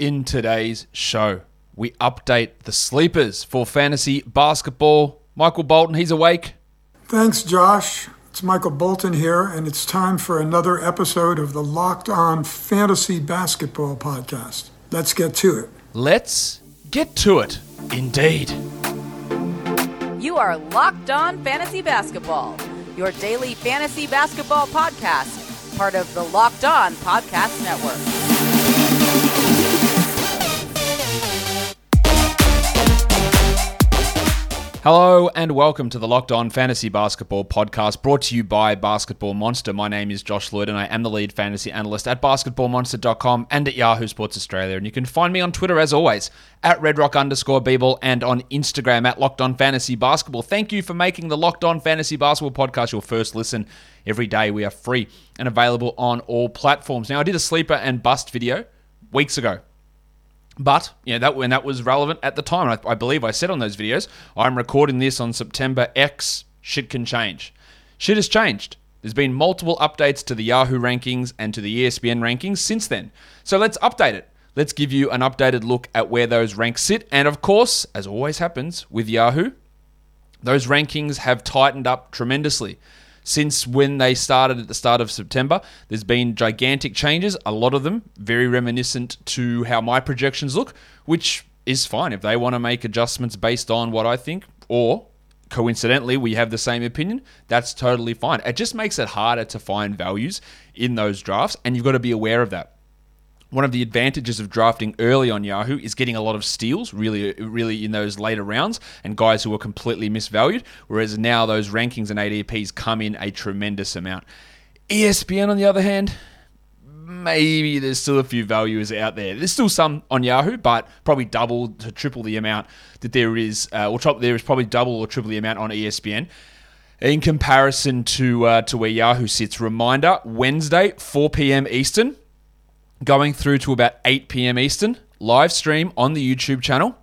In today's show, we update the sleepers for fantasy basketball. Michael Bolton, he's awake. Thanks, Josh. It's Michael Bolton here, and it's time for another episode of the Locked On Fantasy Basketball Podcast. Let's get to it. Let's get to it, indeed. You are Locked On Fantasy Basketball, your daily fantasy basketball podcast, part of the Locked On Podcast Network. Hello and welcome to the Locked On Fantasy Basketball Podcast, brought to you by Basketball Monster. My name is Josh Lloyd and I am the lead fantasy analyst at BasketballMonster.com and at Yahoo Sports Australia. And you can find me on Twitter, as always, at RedRock_Beeble and on Instagram at Locked On Fantasy Basketball. Thank you for making the Locked On Fantasy Basketball Podcast your first listen every day. We are free and available on all platforms. Now, I did a sleeper and bust video weeks ago. But, you know, that was relevant at the time. I believe I said on those videos, I'm recording this on September X. Shit can change. Shit has changed. There's been multiple updates to the Yahoo rankings and to the ESPN rankings since then. So let's update it. Let's give you an updated look at where those ranks sit. And of course, as always happens with Yahoo, those rankings have tightened up tremendously. Since when they started at the start of September, there's been gigantic changes, a lot of them very reminiscent to how my projections look, which is fine if they want to make adjustments based on what I think, or coincidentally, we have the same opinion, that's totally fine. It just makes it harder to find values in those drafts, and you've got to be aware of that. One of the advantages of drafting early on Yahoo is getting a lot of steals, really in those later rounds, and guys who are completely misvalued, whereas now those rankings and ADPs come in a tremendous amount. ESPN, on the other hand, maybe there's still a few valuers out there. There's still some on Yahoo, but probably double to triple the amount that there is, there is probably double or triple the amount on ESPN. In comparison to where Yahoo sits, reminder, Wednesday, 4 p.m. Eastern, going through to about 8 p.m. Eastern, live stream on the YouTube channel,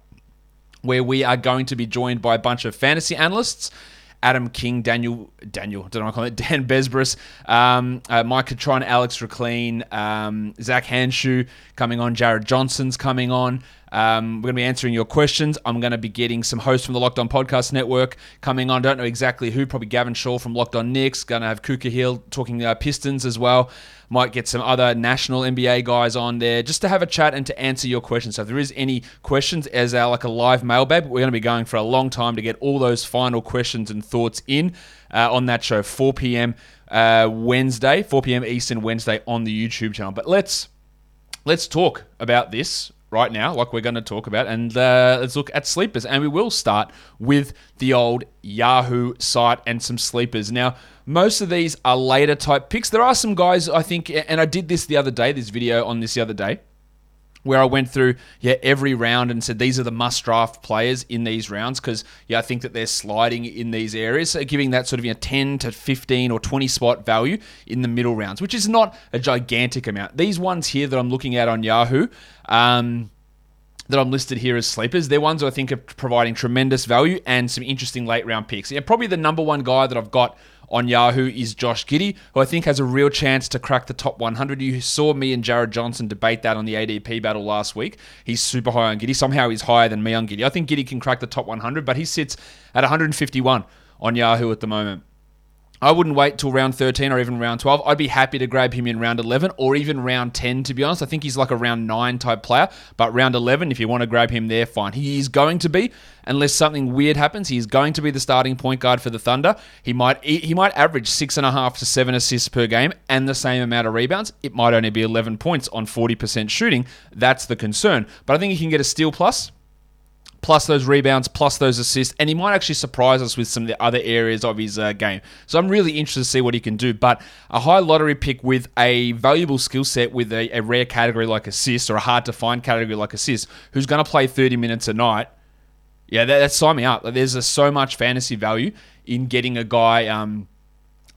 where we are going to be joined by a bunch of fantasy analysts, Adam King, Dan Besbris, Mike Catron, Alex Raclean, Zach Hanshu coming on, Jared Johnson's coming on. We're going to be answering your questions. I'm going to be getting some hosts from the Locked On Podcast Network coming on. Don't know exactly who, probably Gavin Shaw from Locked On Knicks. Going to have Kuka Hill talking Pistons as well. Might get some other national NBA guys on there just to have a chat and to answer your questions. So if there is any questions as a live mailbag, we're going to be going for a long time to get all those final questions and thoughts in on that show, 4 p.m. Wednesday, 4 p.m. Eastern Wednesday on the YouTube channel. But let's talk about this right now, like we're going to talk about, and let's look at sleepers. And we will start with the old Yahoo site and some sleepers. Now, most of these are later type picks. There are some guys, I think, and I did this the other day, this video on this the other day, where I went through every round and said these are the must-draft players in these rounds because I think that they're sliding in these areas, so giving that sort of 10 to 15 or 20 spot value in the middle rounds, which is not a gigantic amount. These ones here that I'm looking at on Yahoo, that I'm listed here as sleepers, they're ones I think are providing tremendous value and some interesting late-round picks. Yeah, probably the number one guy that I've got on Yahoo is Josh Giddey, who I think has a real chance to crack the top 100. You saw me and Jared Johnson debate that on the ADP battle last week. He's super high on Giddey. Somehow he's higher than me on Giddey. I think Giddey can crack the top 100, but he sits at 151 on Yahoo at the moment. I wouldn't wait till round 13 or even round 12. I'd be happy to grab him in round 11 or even round 10, to be honest. I think he's like a round 9 type player, but round 11, if you want to grab him there, fine. He is going to be, unless something weird happens, he is going to be the starting point guard for the Thunder. He might average 6.5 to 7 assists per game and the same amount of rebounds. It might only be 11 points on 40% shooting. That's the concern. But I think he can get a steal plus those rebounds, plus those assists, and he might actually surprise us with some of the other areas of his game. So I'm really interested to see what he can do, but a high lottery pick with a valuable skill set with a rare category like assists or a hard-to-find category like assists, who's going to play 30 minutes a night, that's sign me up. There's so much fantasy value in getting a guy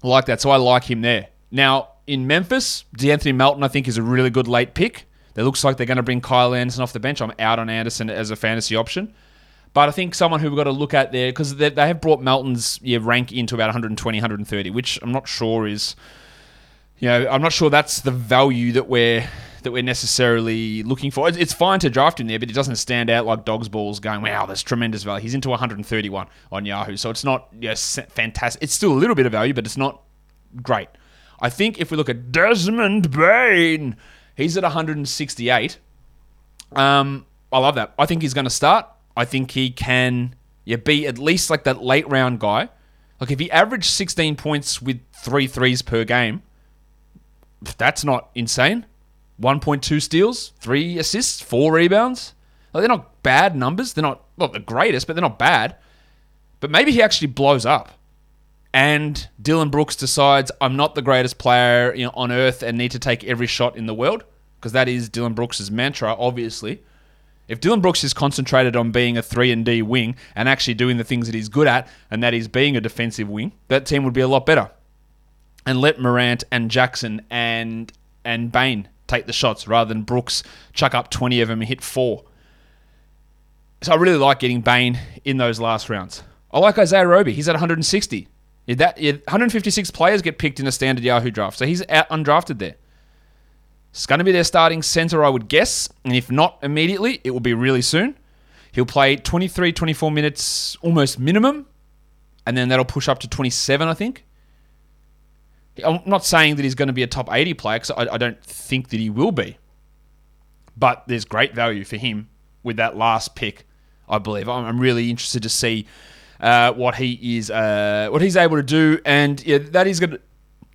like that, so I like him there. Now, in Memphis, DeAnthony Melton I think is a really good late pick. It looks like they're going to bring Kyle Anderson off the bench. I'm out on Anderson as a fantasy option. But I think someone who we've got to look at there, because they have brought Melton's rank into about 120, 130, which I'm not sure that's the value that we're that we're necessarily looking for. It's fine to draft him there, but it doesn't stand out like dog's balls going, wow, that's tremendous value. He's into 131 on Yahoo. So it's not fantastic. It's still a little bit of value, but it's not great. I think if we look at Desmond Bain, he's at 168. I love that. I think he's going to start. I think he can be at least like that late round guy. Like if he averaged 16 points with 3 threes per game, that's not insane. 1.2 steals, 3 assists, 4 rebounds. Like they're not bad numbers. They're not the greatest, but they're not bad. But maybe he actually blows up. And Dillon Brooks decides, I'm not the greatest player on earth and need to take every shot in the world. Because that is Dillon Brooks' mantra, obviously. If Dillon Brooks is concentrated on being a 3-and-D wing and actually doing the things that he's good at, and that is being a defensive wing, that team would be a lot better. And let Morant and Jackson and Bain take the shots rather than Brooks chuck up 20 of them and hit 4. So I really like getting Bain in those last rounds. I like Isaiah Roby. He's at 160. 156 players get picked in a standard Yahoo draft, so he's out undrafted there. It's going to be their starting center, I would guess. And if not immediately, it will be really soon. He'll play 23, 24 minutes almost minimum. And then that'll push up to 27, I think. I'm not saying that he's going to be a top 80 player, because I don't think that he will be. But there's great value for him with that last pick, I believe. I'm really interested to see what he's able to do. And that is going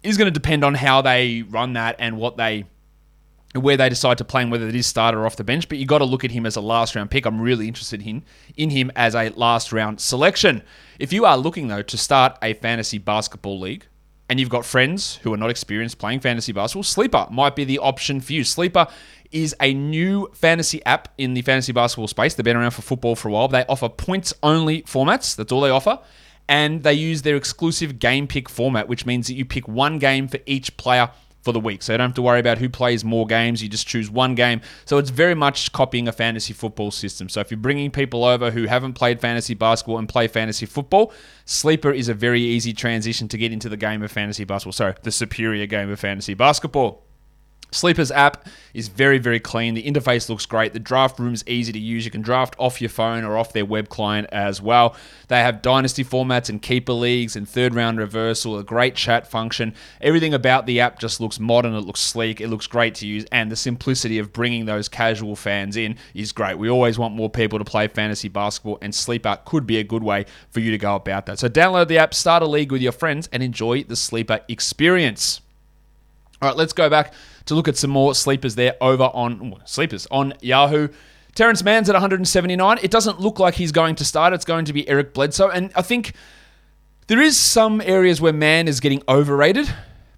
to depend on how they run that and where they decide to play and whether it is starter or off the bench. But you got to look at him as a last-round pick. I'm really interested in him as a last-round selection. If you are looking, though, to start a fantasy basketball league and you've got friends who are not experienced playing fantasy basketball, Sleeper might be the option for you. Sleeper is a new fantasy app in the fantasy basketball space. They've been around for football for a while. They offer points-only formats. That's all they offer. And they use their exclusive game pick format, which means that you pick one game for each player for the week. So you don't have to worry about who plays more games. You just choose one game. So it's very much copying a fantasy football system. So if you're bringing people over who haven't played fantasy basketball and play fantasy football, Sleeper is a very easy transition to get into the game of fantasy basketball. Sorry, the superior game of fantasy basketball. Sleeper's app is very, very clean. The interface looks great. The draft room's easy to use. You can draft off your phone or off their web client as well. They have dynasty formats and keeper leagues and third-round reversal, a great chat function. Everything about the app just looks modern. It looks sleek. It looks great to use. And the simplicity of bringing those casual fans in is great. We always want more people to play fantasy basketball, and Sleeper could be a good way for you to go about that. So download the app, start a league with your friends, and enjoy the Sleeper experience. All right, let's go back to look at some more sleepers there on Yahoo. Terrence Mann's at 179. It doesn't look like he's going to start. It's going to be Eric Bledsoe. And I think there is some areas where Mann is getting overrated,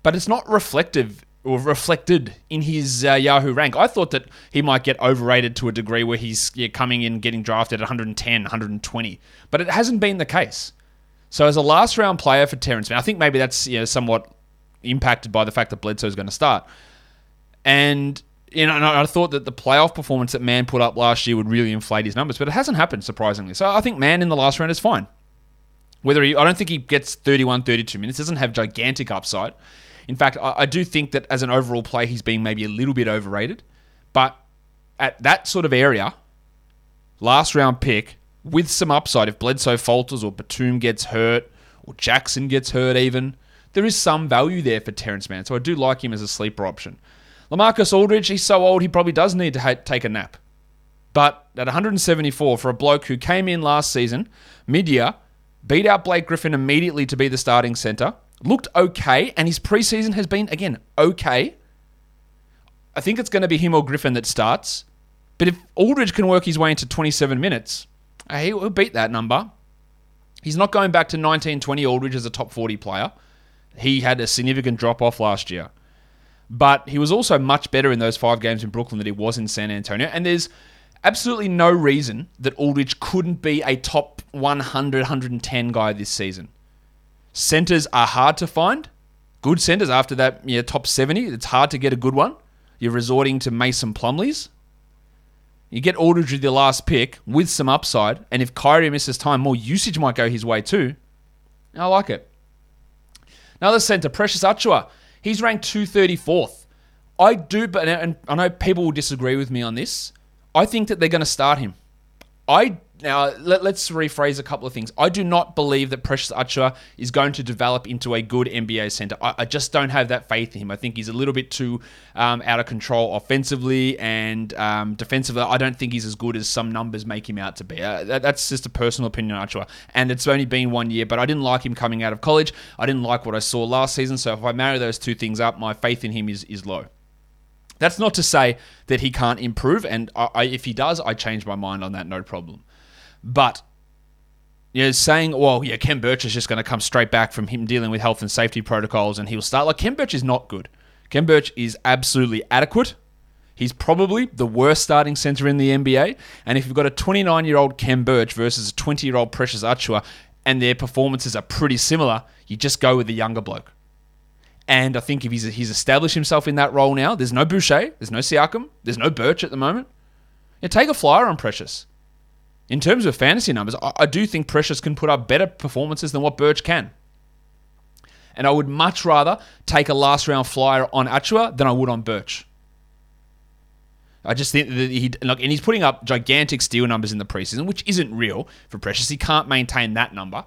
but it's not reflective or reflected in his Yahoo rank. I thought that he might get overrated to a degree where he's coming in, getting drafted at 110, 120. But it hasn't been the case. So as a last-round player for Terrence Mann, I think maybe that's somewhat impacted by the fact that Bledsoe is going to start. And and I thought that the playoff performance that Mann put up last year would really inflate his numbers, but it hasn't happened, surprisingly. So I think Mann in the last round is fine. I don't think he gets 31, 32 minutes. Doesn't have gigantic upside. In fact, I do think that as an overall play, he's being maybe a little bit overrated. But at that sort of area, last round pick, with some upside, if Bledsoe falters or Batum gets hurt or Jackson gets hurt even, there is some value there for Terrence Mann. So I do like him as a sleeper option. LaMarcus Aldridge, he's so old, he probably does need to take a nap. But at 174, for a bloke who came in last season, mid-year, beat out Blake Griffin immediately to be the starting center, looked okay, and his preseason has been, again, okay. I think it's going to be him or Griffin that starts. But if Aldridge can work his way into 27 minutes, he will beat that number. He's not going back to 1920 Aldridge as a top 40 player. He had a significant drop-off last year. But he was also much better in those 5 games in Brooklyn than he was in San Antonio. And there's absolutely no reason that Aldridge couldn't be a top 100, 110 guy this season. Centers are hard to find. Good centers after that top 70. It's hard to get a good one. You're resorting to Mason Plumlee's. You get Aldridge with your last pick with some upside. And if Kyrie misses time, more usage might go his way too. I like it. Another center, Precious Achiuwa. He's ranked 234th I do, but and I know people will disagree with me on this. I think that they're going to start him. Now, let's rephrase a couple of things. I do not believe that Precious Achiuwa is going to develop into a good NBA center. I just don't have that faith in him. I think he's a little bit too out of control offensively and defensively. I don't think he's as good as some numbers make him out to be. That's just a personal opinion on Achiuwa. And it's only been 1 year, but I didn't like him coming out of college. I didn't like what I saw last season. So if I marry those two things up, my faith in him is low. That's not to say that he can't improve, and if he does, I change my mind on that, no problem. But saying, well, yeah, Khem Birch is just going to come straight back from him dealing with health and safety protocols, and he'll start. Like, Khem Birch is not good. Khem Birch is absolutely adequate. He's probably the worst starting center in the NBA, and if you've got a 29-year-old Khem Birch versus a 20-year-old Precious Achiuwa, and their performances are pretty similar, you just go with the younger bloke. And I think if he's established himself in that role now, there's no Boucher, there's no Siakam, there's no Birch at the moment. Yeah, take a flyer on Precious. In terms of fantasy numbers, I do think Precious can put up better performances than what Birch can. And I would much rather take a last-round flyer on Achiuwa than I would on Birch. I just think that and he's putting up gigantic steal numbers in the preseason, which isn't real for Precious. He can't maintain that number.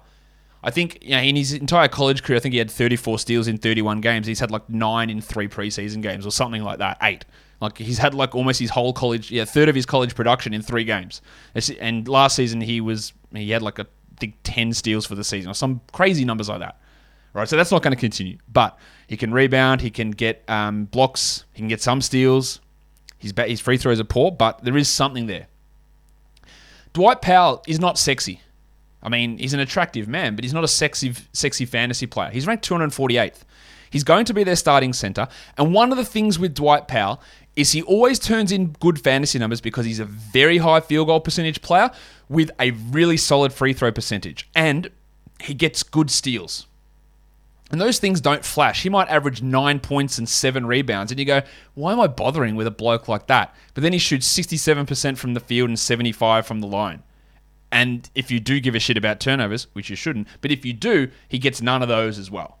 I think in his entire college career, I think he had 34 steals in 31 games. He's had like 9 in 3 preseason games or something like that, 8. Like he's had like almost his whole college, third of his college production in 3 games. And last season he had like I think 10 steals for the season or some crazy numbers like that. Right, so that's not going to continue. But he can rebound, he can get blocks, he can get some steals. His free throws are poor, but there is something there. Dwight Powell is not sexy. I mean, he's an attractive man, but he's not a sexy fantasy player. He's ranked 248th. He's going to be their starting center. And one of the things with Dwight Powell is he always turns in good fantasy numbers because he's a very high field goal percentage player with a really solid free throw percentage. And he gets good steals. And those things don't flash. He might average 9 points and 7 rebounds. And you go, why am I bothering with a bloke like that? But then he shoots 67% from the field and 75% from the line. And if you do give a shit about turnovers, which you shouldn't, but if you do, he gets none of those as well.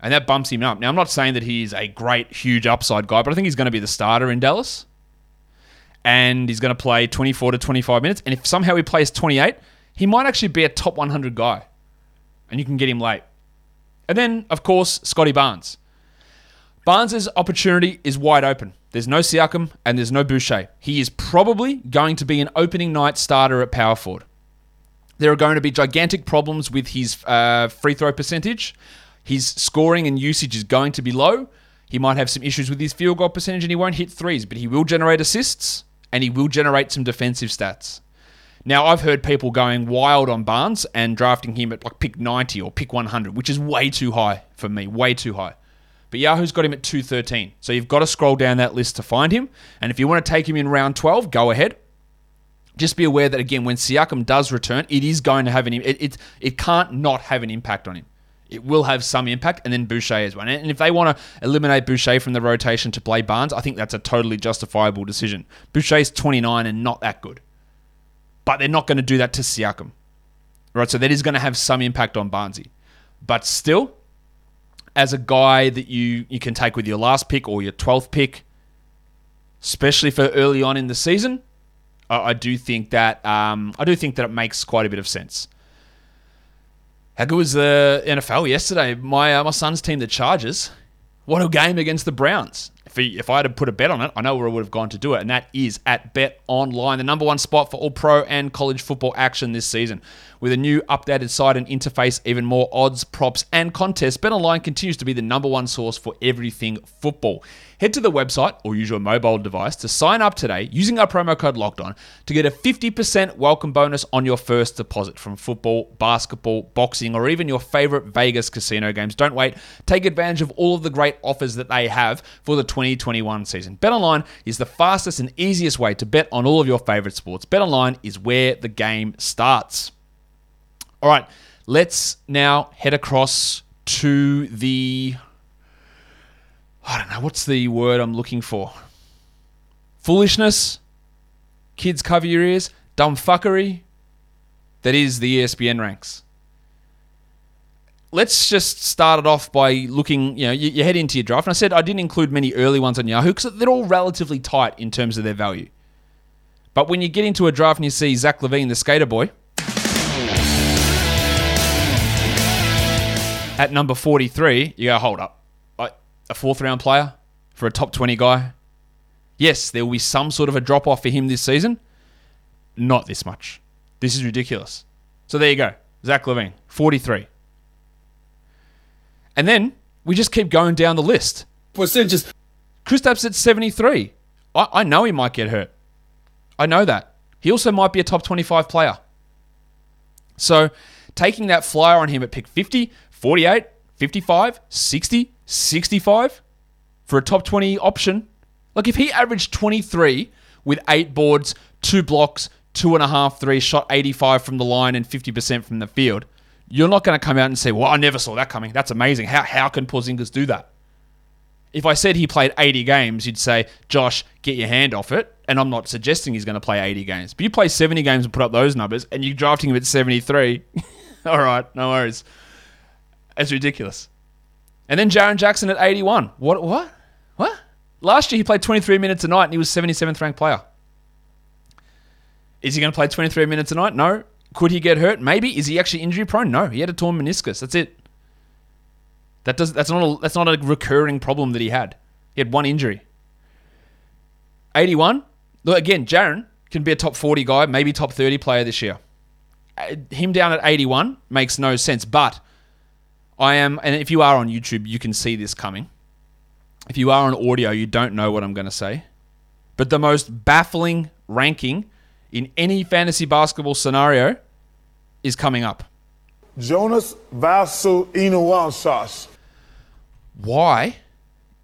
And that bumps him up. Now, I'm not saying that he's a great, huge upside guy, but I think he's going to be the starter in Dallas. And he's going to play 24 to 25 minutes. And if somehow he plays 28, he might actually be a top 100 guy. And you can get him late. And then, of course, Scotty Barnes. Barnes' opportunity is wide open. There's no Siakam and there's no Boucher. He is probably going to be an opening night starter at power forward. There are going to be gigantic problems with his free throw percentage. His scoring and usage is going to be low. He might have some issues with his field goal percentage and he won't hit threes, but he will generate assists and he will generate some defensive stats. Now, I've heard people going wild on Barnes and drafting him at like pick 90 or pick 100, which is way too high for me, way too high. But Yahoo's got him at 213. So you've got to scroll down that list to find him. And if you want to take him in round 12, go ahead. Just be aware that, again, when Siakam does return, it is going to have an impact. It can't not have an impact on him. It will have some impact, and then Boucher as well. And if they want to eliminate Boucher from the rotation to play Barnes, I think that's a totally justifiable decision. Boucher's 29 and not that good. But they're not going to do that to Siakam. Right? So that is going to have some impact on Barnesy. But still, as a guy that you can take with your last pick or your 12th pick, especially for early on in the season, I do think that it makes quite a bit of sense. How good was the NFL yesterday? My son's team, the Chargers. What a game against the Browns. If I had to put a bet on it, I know where I would have gone to do it, and that is at BetOnline, the number one spot for all pro and college football action this season. With a new updated site and interface, even more odds, props, and contests, BetOnline continues to be the number one source for everything football. Head to the website or use your mobile device to sign up today using our promo code LOCKEDON to get a 50% welcome bonus on your first deposit from football, basketball, boxing, or even your favorite Vegas casino games. Don't wait. Take advantage of all of the great offers that they have for the 2021 season. BetOnline is the fastest and easiest way to bet on all of your favorite sports. BetOnline is where the game starts. All right, let's now head across to what's the word I'm looking for? Foolishness, kids cover your ears, dumb fuckery, that is the ESPN ranks. let's just start it off by looking, you head into your draft. And I said I didn't include many early ones on Yahoo because they're all relatively tight in terms of their value. But when you get into a draft and you see Zach LaVine, the skater boy, at number 43, you go, hold up. A fourth round player for a top 20 guy? Yes, there will be some sort of a drop off for him this season. Not this much. This is ridiculous. So there you go. Zach LaVine, 43. And then we just keep going down the list. Percentages. Kristaps at 73. I know he might get hurt. I know that. He also might be a top 25 player. So taking that flyer on him at pick 50, 48, 55, 60, 65 for a top 20 option. Like if he averaged 23 with 8 boards, 2 blocks, 2.5 threes, shot 85 from the line and 50% from the field, you're not going to come out and say, well, I never saw that coming. That's amazing. How can Porzingis do that? If I said he played 80 games, you'd say, Josh, get your hand off it. And I'm not suggesting he's going to play 80 games. But you play 70 games and put up those numbers, and you're drafting him at 73. All right, no worries. It's ridiculous. And then Jaren Jackson at 81. What? Last year he played 23 minutes a night, and he was 77th ranked player. Is he going to play 23 minutes a night? No. Could he get hurt? Maybe. Is he actually injury prone? No. He had a torn meniscus. That's it. That's not a recurring problem that he had. He had one injury. 81. Look, again, Jaren can be a top 40 guy, maybe top 30 player this year. Him down at 81 makes no sense. But and if you are on YouTube, you can see this coming. If you are on audio, you don't know what I'm going to say. But the most baffling ranking in any fantasy basketball scenario is coming up. Jonas Valanciunas. Why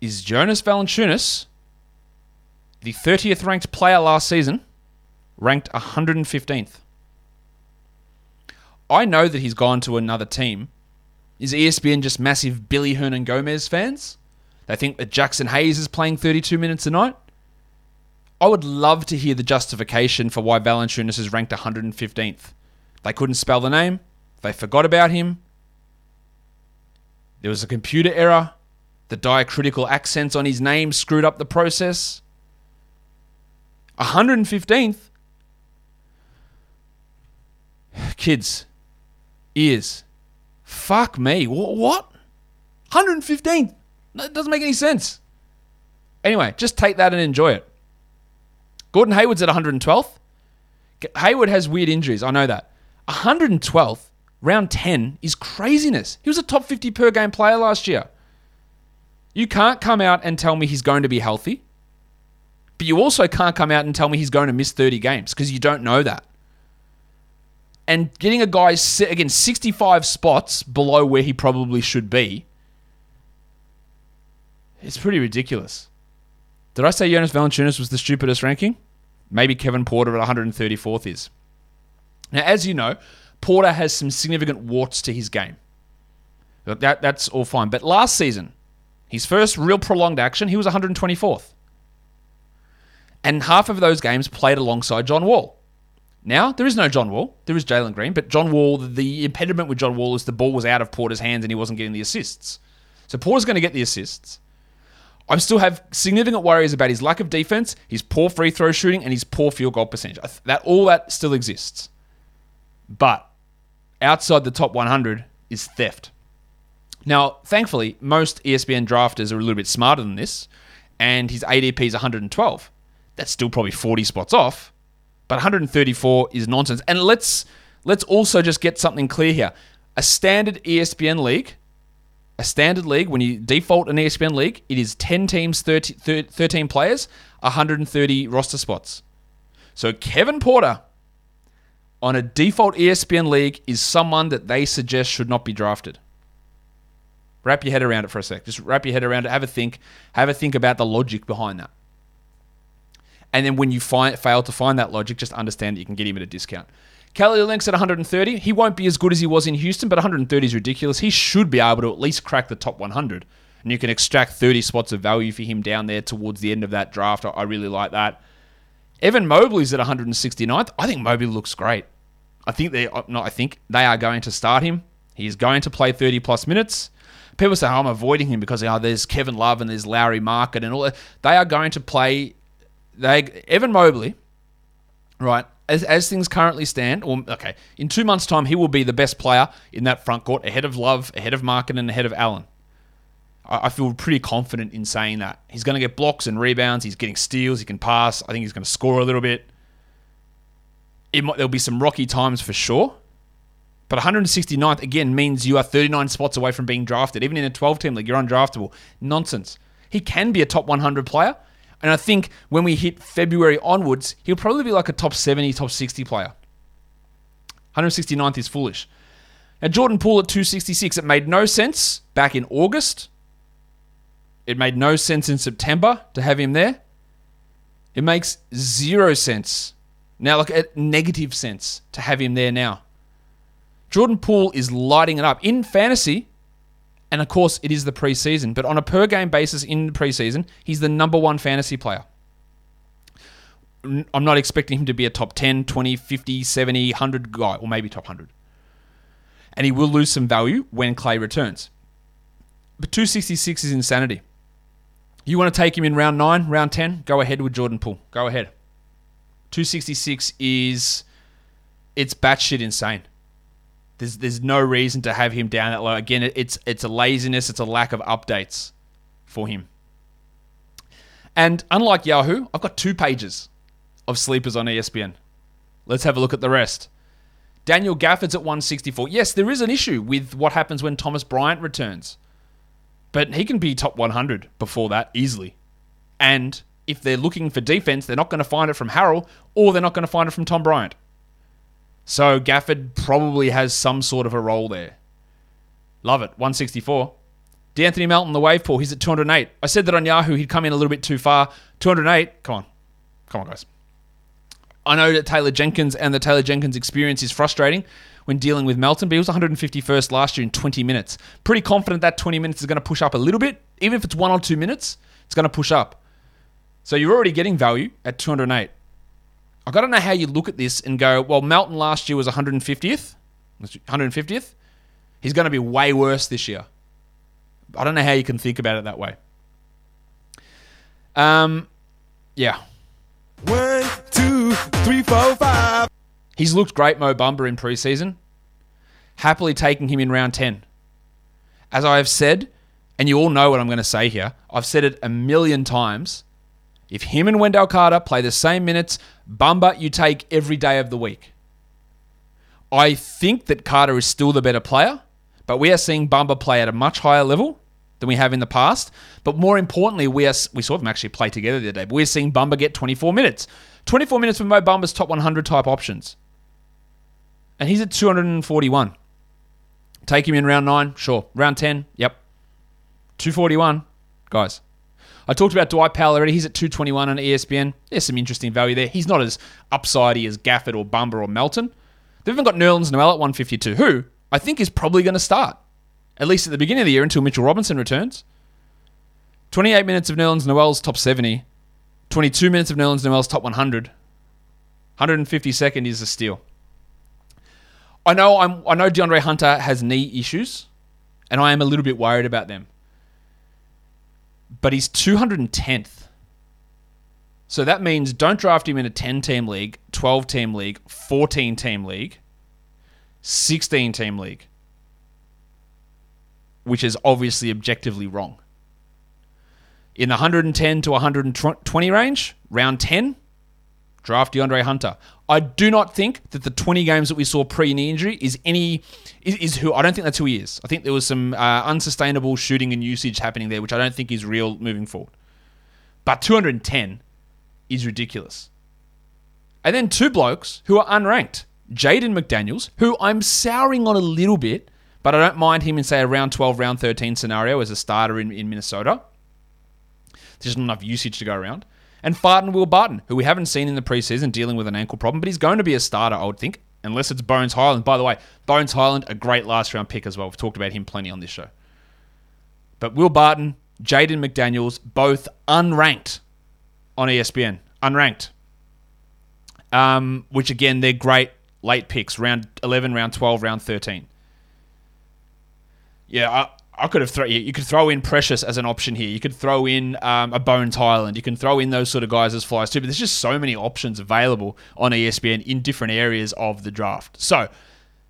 is Jonas Valanciunas, the 30th ranked player last season, ranked 115th? I know that he's gone to another team. Is ESPN just massive Billy Hernan Gomez fans? They think that Jackson Hayes is playing 32 minutes a night? I would love to hear the justification for why Valanciunas is ranked 115th. They couldn't spell the name. They forgot about him. There was a computer error. The diacritical accents on his name screwed up the process. 115th? Kids. Ears. Fuck me. What? 115th? That doesn't make any sense. Anyway, just take that and enjoy it. Gordon Hayward's at 112th. Hayward has weird injuries. I know that. 112th, round 10, is craziness. He was a top 50 per game player last year. You can't come out and tell me he's going to be healthy. But you also can't come out and tell me he's going to miss 30 games because you don't know that. And getting a guy, again, 65 spots below where he probably should be, it's pretty ridiculous. Did I say Jonas Valanciunas was the stupidest ranking? Maybe Kevin Porter at 134th is. Now, as you know, Porter has some significant warts to his game. That's all fine. But last season, his first real prolonged action, he was 124th. And half of those games played alongside John Wall. Now, there is no John Wall. There is Jalen Green. But John Wall, the impediment with John Wall is the ball was out of Porter's hands and he wasn't getting the assists. So Porter's going to get the assists. I still have significant worries about his lack of defense, his poor free throw shooting, and his poor field goal percentage. All that still exists. But outside the top 100 is theft. Now, thankfully, most ESPN drafters are a little bit smarter than this, and his ADP is 112. That's still probably 40 spots off, but 134 is nonsense. And let's also just get something clear here. A standard ESPN league... A standard league, when you default an ESPN league, it is 10 teams, 13 players, 130 roster spots. So Kevin Porter on a default ESPN league is someone that they suggest should not be drafted. Wrap your head around it for a sec. Just wrap your head around it. Have a think about the logic behind that. And then when you fail to find that logic, just understand that you can get him at a discount. Kelly Olenek's at 130. He won't be as good as he was in Houston, but 130 is ridiculous. He should be able to at least crack the top 100. And you can extract 30 spots of value for him down there towards the end of that draft. I really like that. Evan Mobley's at 169th. I think Mobley looks great. I think they are going to start him. He's going to play 30-plus minutes. People say, oh, I'm avoiding him because there's Kevin Love and there's Lowry Market and all that. They are going to play... Evan Mobley, right, as things currently stand, in 2 months' time, he will be the best player in that front court, ahead of Love, ahead of Market, and ahead of Allen. I feel pretty confident in saying that. He's going to get blocks and rebounds. He's getting steals. He can pass. I think he's going to score a little bit. There'll be some rocky times for sure. But 169th, again, means you are 39 spots away from being drafted. Even in a 12-team league, you're undraftable. Nonsense. He can be a top 100 player. And I think when we hit February onwards, he'll probably be like a top 70, top 60 player. 169th is foolish. Now, Jordan Poole at 266. It made no sense back in August. It made no sense in September to have him there. It makes zero sense. Now look at negative sense to have him there now. Jordan Poole is lighting it up in fantasy, and of course it is the preseason, but on a per game basis in the preseason, he's the number one fantasy player. I'm not expecting him to be a top 10, 20, 50, 70, 100 guy, or maybe top 100. And he will lose some value when Clay returns. But 266 is insanity. You want to take him in round 9, round 10? Go ahead with Jordan Poole. Go ahead. 266 is... it's batshit insane. There's no reason to have him down that low. Again, it's a laziness. It's a lack of updates for him. And unlike Yahoo, I've got 2 pages of sleepers on ESPN. Let's have a look at the rest. Daniel Gafford's at 164. Yes, there is an issue with what happens when Thomas Bryant returns. But he can be top 100 before that easily. And if they're looking for defense, they're not going to find it from Harrell, or they're not going to find it from Tom Bryant. So Gafford probably has some sort of a role there. Love it. 164. DeAnthony Melton, the wave pool, he's at 208. I said that on Yahoo, he'd come in a little bit too far. 208. Come on, guys. I know that Taylor Jenkins and the Taylor Jenkins experience is frustrating when dealing with Melton, but he was 151st last year in 20 minutes. Pretty confident that 20 minutes is going to push up a little bit. Even if it's 1 or 2 minutes, it's going to push up. So you're already getting value at 208. I don't know how you look at this and go, well, Melton last year was 150th. He's going to be way worse this year. I don't know how you can think about it that way. Yeah. 1, 2, 3, 4, 5. He's looked great, Mo Bamba, in preseason. Happily taking him in round 10. As I have said, and you all know what I'm going to say here, I've said it a million times. If him and Wendell Carter play the same minutes, Bamba you take every day of the week. I think that Carter is still the better player, but we are seeing Bamba play at a much higher level than we have in the past. But more importantly, we saw them actually play together the other day, but we're seeing Bamba get 24 minutes. 24 minutes for Mo Bamba's top 100 type options. And he's at 241. Take him in round 9, sure. Round 10, yep. 241, guys. I talked about Dwight Powell already. He's at 221 on ESPN. There's some interesting value there. He's not as upsidey as Gafford or Bumber or Melton. They've even got Nerlens Noel at 152, who I think is probably going to start, at least at the beginning of the year until Mitchell Robinson returns. 28 minutes of Nerlens Noel's top 70. 22 minutes of Nerlens Noel's top 100. 152nd is a steal. I know DeAndre Hunter has knee issues, and I am a little bit worried about them. But he's 210th. So that means don't draft him in a 10-team league, 12-team league, 14-team league, 16-team league, which is obviously objectively wrong. In the 110 to 120 range, round 10, draft DeAndre Hunter. I do not think that the 20 games that we saw pre-knee injury I don't think that's who he is. I think there was some unsustainable shooting and usage happening there, which I don't think is real moving forward. But 210 is ridiculous. And then 2 blokes who are unranked. Jaden McDaniels, who I'm souring on a little bit, but I don't mind him in, say, a round 12, round 13 scenario as a starter in Minnesota. There's just not enough usage to go around. And Will Barton, who we haven't seen in the preseason dealing with an ankle problem, but he's going to be a starter, I would think, unless it's Bones Hyland. By the way, Bones Hyland, a great last-round pick as well. We've talked about him plenty on this show. But Will Barton, Jaden McDaniels, both unranked on ESPN. Unranked. Which, again, they're great late picks, round 11, round 12, round 13. Yeah, I could have you could throw in Precious as an option here. You could throw in a Bones Highland. You can throw in those sort of guys as flyers too. But there's just so many options available on ESPN in different areas of the draft. So,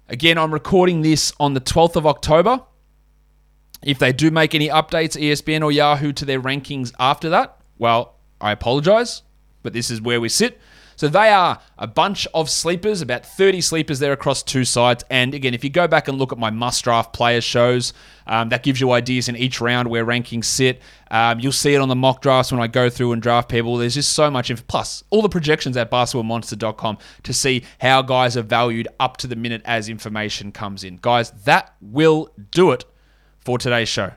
again, I'm recording this on the 12th of October. If they do make any updates, ESPN or Yahoo, to their rankings after that, well, I apologize, but this is where we sit. So they are a bunch of sleepers, about 30 sleepers there across two sites. And again, if you go back and look at my must-draft player shows, that gives you ideas in each round where rankings sit. You'll see it on the mock drafts when I go through and draft people. There's just so much info. Plus, all the projections at BasketballMonster.com to see how guys are valued up to the minute as information comes in. Guys, that will do it for today's show.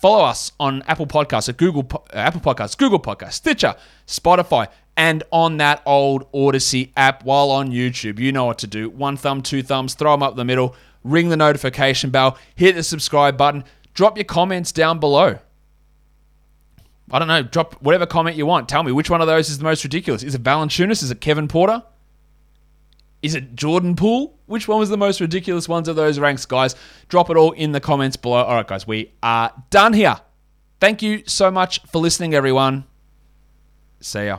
Follow us on Apple Podcasts, at Google Podcasts, Stitcher, Spotify, and on that old Odyssey app while on YouTube. You know what to do. One thumb, two thumbs, throw them up the middle, ring the notification bell, hit the subscribe button, drop your comments down below. I don't know, drop whatever comment you want. Tell me which one of those is the most ridiculous. Is it Valanciunas? Is it Kevin Porter? Is it Jordan Poole? Which one was the most ridiculous ones of those ranks, guys? Drop it all in the comments below. All right, guys, we are done here. Thank you so much for listening, everyone. See ya.